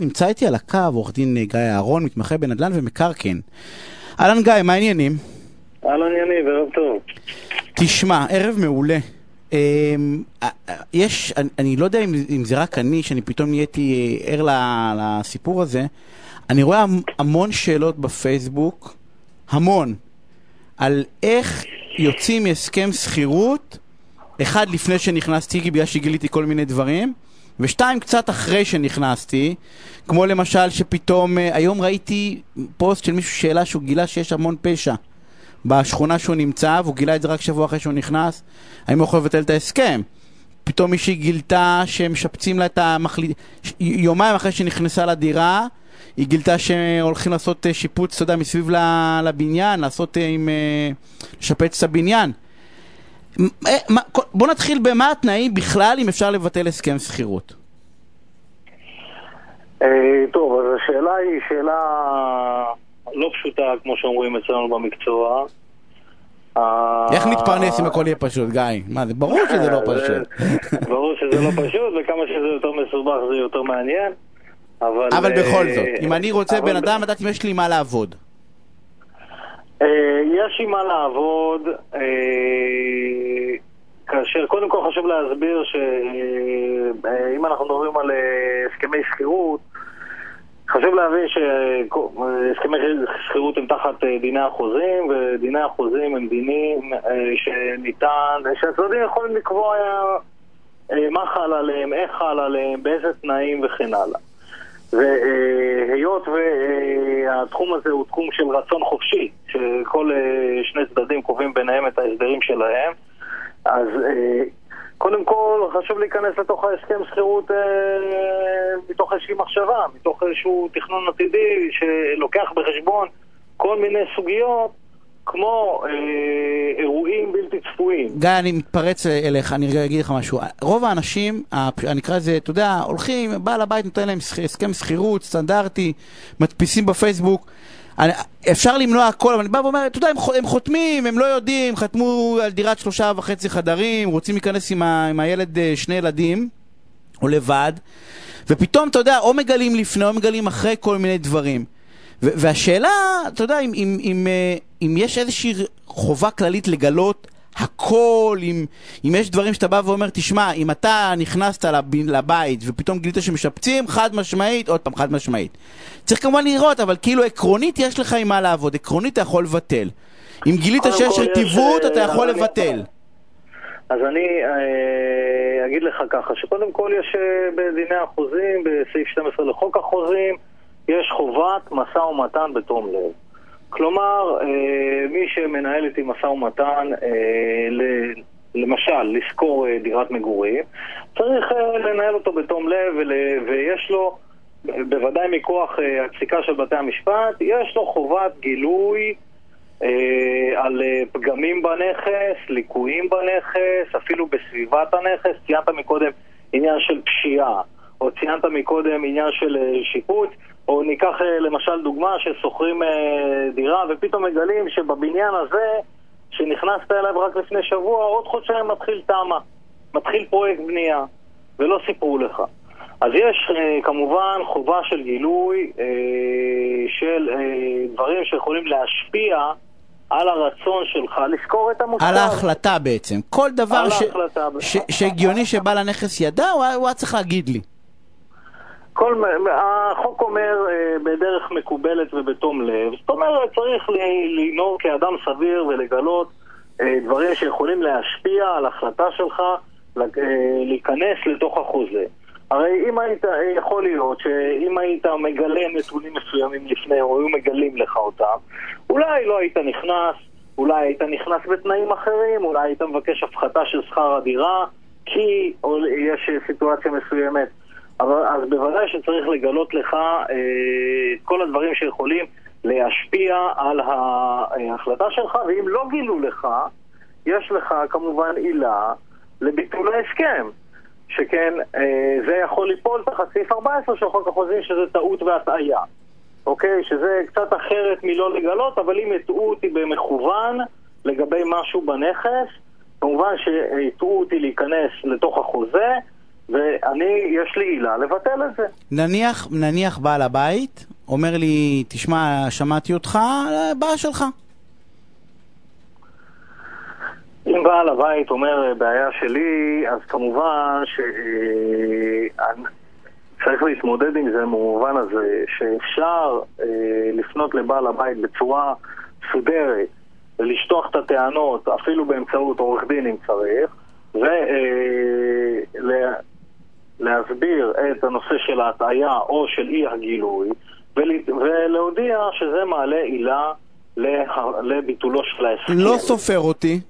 נמצא איתי על הקו, עורך דין גיא אהרון, מתמחה בנדל"ן ומקרקעין. אלן גיא, מה העניינים? אלן יניב, ערב טוב. תשמע, ערב מעולה. אני לא יודע אם זה רק אני, שאני פתאום נהייתי ער לסיפור הזה. אני רואה המון שאלות בפייסבוק, המון, על איך יוצאים הסכם סחירות, אחד לפני שנכנסתי, בגלל שגיליתי כל מיני דברים, ושתיים קצת אחרי שנכנסתי, כמו למשל שפתאום, היום ראיתי פוסט של מישהו שאלה שהוא גילה שיש המון פשע בשכונה שהוא נמצא, והוא גילה את זה רק שבוע אחרי שהוא נכנס, האם הוא יכול לבטל את ההסכם? פתאום מישהי גילתה שמשפצים לה את המחליט, יומיים אחרי שנכנסה לדירה, היא גילתה שהולכים לעשות שיפוץ, אתה יודע, מסביב לבניין, לעשות עם, לשפץ את הבניין. בוא נתחיל במה התנאים בכלל אם אפשר לבטל הסכם סחירות. טוב, אז השאלה היא שאלה לא פשוטה כמו שאומרים אצלנו במקצוע. איך נתפרנס אם הכל יהיה פשוט, גיא? מה זה? ברור שזה לא פשוט. ברור שזה לא פשוט, וכמה שזה יותר מסובך זה יותר מעניין. אבל בכל זאת, אם אני רוצה בן אדם לדעת אם יש לי מה לעבוד. יש עם מה לעבוד, כאשר קודם כל חשוב להסביר שאם אנחנו מדברים על הסכמי שכירות, חשוב להבין שהסכמי שכירות הם תחת דיני החוזים, ודיני החוזים הם דינים שהצדדים יכולים לקבוע מה חל עליהם, איך חל עליהם, באיזה תנאים וכן הלאה. והיות והתחום הזה הוא תחום של רצון חופשי, שכל שני צדדים קובעים ביניהם את ההסדרים שלהם, אז קודם כל חשוב להיכנס לתוך ההסכם שכירות מתוך איזושהי מחשבה, מתוך איזשהו תכנון עתידי שלוקח בחשבון כל מיני סוגיות כמו אירועים בלתי צפויים. גיא, אני מתפרץ אליך, אני אגיד לך משהו. רוב האנשים, אני אקרא לזה, אתה יודע, הולכים, בעל הבית נותן להם הסכם סחירות, סטנדרטי, מדפיסים בפייסבוק. אפשר למנוע הכל, אבל אני בא ואומר, אתה יודע, הם חותמים, הם לא יודעים, חתמו על דירת 3.5 חדרים, רוצים להיכנס עם הילד, שני ילדים, או לבד, ופתאום, אתה יודע, או מגלים לפני, או מגלים אחרי כל מיני דברים. והשאלה, אתה יודע, אם יש איזושהי חובה כללית לגלות הכל, אם יש דברים שאתה בא ואומר, תשמע, אם אתה נכנסת לבית ופתאום גילית שמשפצים, חד משמעית, עוד פעם חד משמעית. צריך כמובן לראות, אבל כאילו עקרונית יש לך עם מה לעבוד, עקרונית אתה יכול לבטל. אם גילית שיש רטיבות, אתה יכול לבטל. אז אני אגיד לך ככה, שקודם כל יש בדיני החוזים, בסעיף 12 לחוק החוזים, יש חובת משא ומתן בתום לב. כלומר, מי שמנהל איתי משא ומתן, למשל, לשכור דירת מגורים, צריך לנהל אותו בתום לב, ויש לו, בוודאי מכוח הפסיקה של בתי המשפט, יש לו חובת גילוי על פגמים בנכס, ליקויים בנכס, אפילו בסביבת הנכס. ציינת מקודם עניין של פשיעה, או ציינת מקודם עניין של שיפוץ, או ניקח למשל דוגמה ששוכרים דירה ופתאום מגלים שבבניין הזה שנכנסת אליו רק לפני שבוע, עוד חודשיים מתחיל תמה, מתחיל פרויקט בנייה, ולא סיפרו לך. אז יש כמובן חובה של גילוי של דברים שיכולים להשפיע על הרצון שלך לזכור את המוצר, על ההחלטה בעצם. כל דבר שהגיוני שבא לנכס ידע, הוא צריך להגיד לי. החוק אומר בדרך מקובלת ובתום לב. זאת אומרת, צריך לנהוג כאדם סביר ולגלות דברים שיכולים להשפיע על החלטה שלך להיכנס לתוך החוזה. הרי אם היית, יכול להיות שאם היית מגלה נתונים מסוימים לפני, או היו מגלים לך אותם, אולי לא היית נכנס, אולי היית נכנס בתנאים אחרים, אולי היית מבקש הפחתה של שכר הדירה, כי יש סיטואציה מסוימת. אז בוודאי שצריך לגלות לך את כל הדברים שיכולים להשפיע על ההחלטה שלך, ואם לא גילו לך, יש לך כמובן עילה לביטול ההסכם, שכן זה יכול ליפול תחת סעיף 14 של חוק החוזים, שזה טעות והטעיה, אוקיי? שזה קצת אחרת מלא לגלות, אבל אם יטעו אותי במכוון לגבי משהו בנכס, כמובן שיטעו אותי להיכנס לתוך החוזה, ואני, יש לי עילה לבטל את זה. נניח בעל הבית, אומר לי, תשמע, שמעתי אותך, בעיה שלך. אם בעל הבית אומר בעיה שלי, אז כמובן שצריך להתמודד עם זה במובן הזה, שאפשר לפנות לבעל הבית בצורה סודרת, ולשטוח את הטענות, אפילו באמצעות עורך דין אם צריך, ולהסביר את הנושא של ההטעיה או של אי הגילוי, ולהודיע שזה מעלה עילה לביטולו של ההסכם. לא סופר אותי.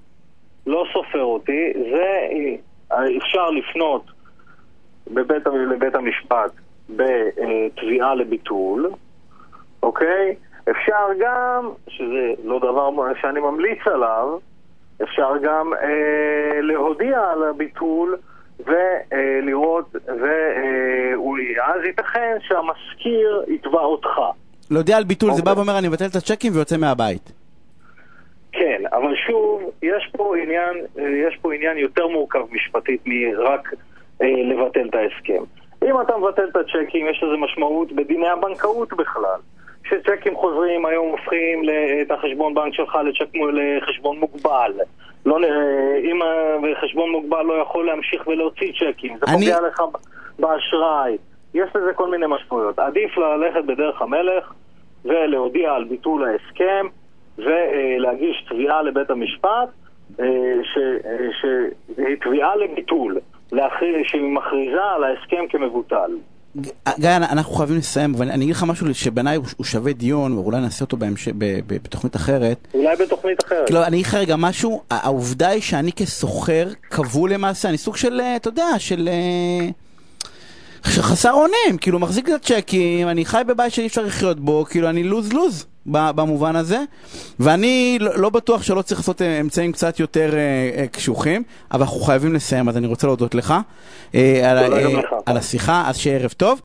לא סופר אותי, זה אפשר לפנות לבית המשפט בתביעה לביטול, אוקיי? אפשר גם, שזה לא דבר שאני ממליץ עליו, אפשר גם להודיע על הביטול ולראות, ואז ייתכן שהמשכיר יתבע אותך. להודיע על ביטול, זה בא ואומר אני מבטל את הצ'קים ויוצא מהבית. כן, אבל שוב, יש פה עניין יותר מורכב משפטית מרק לבטל את ההסכם. אם אתה מבטל את הצ'קים, יש לזה משמעות בדיני הבנקאות בכלל. שצ'קים חוזרים היום הופכים את החשבון בנק שלך לחשבון מוגבל. אם חשבון מוגבל לא יכול להמשיך ולהוציא צ'קים, זה פוגע לך באשראי. יש לזה כל מיני משמעויות. עדיף ללכת בדרך המלך ולהודיע על ביטול ההסכם, ולהגיש תביעה לבית המשפט שהיא תביעה לביטול שמכריזה על ההסכם כמבוטל. גיא, אנחנו חייבים לסיים, ואני אגיד לך משהו שבעיניי הוא שווה דיון, ואולי נעשה אותו בתוכנית אחרת. אולי בתוכנית אחרת. לא, אני אגיד לך רגע משהו, העובדה היא שאני כסוחר קבול למעשה, אני סוג של, אתה יודע, של חסר עונים, כאילו מחזיק את הצ'קים, אני חי בבית שאי אפשר לחיות בו, כאילו אני לוז-לוז במובן הזה, ואני לא בטוח שלא צריך לעשות אמצעים קצת יותר קשוחים, אבל אנחנו חייבים לסיים, אז אני רוצה להודות לך על השיחה, אז שערב טוב.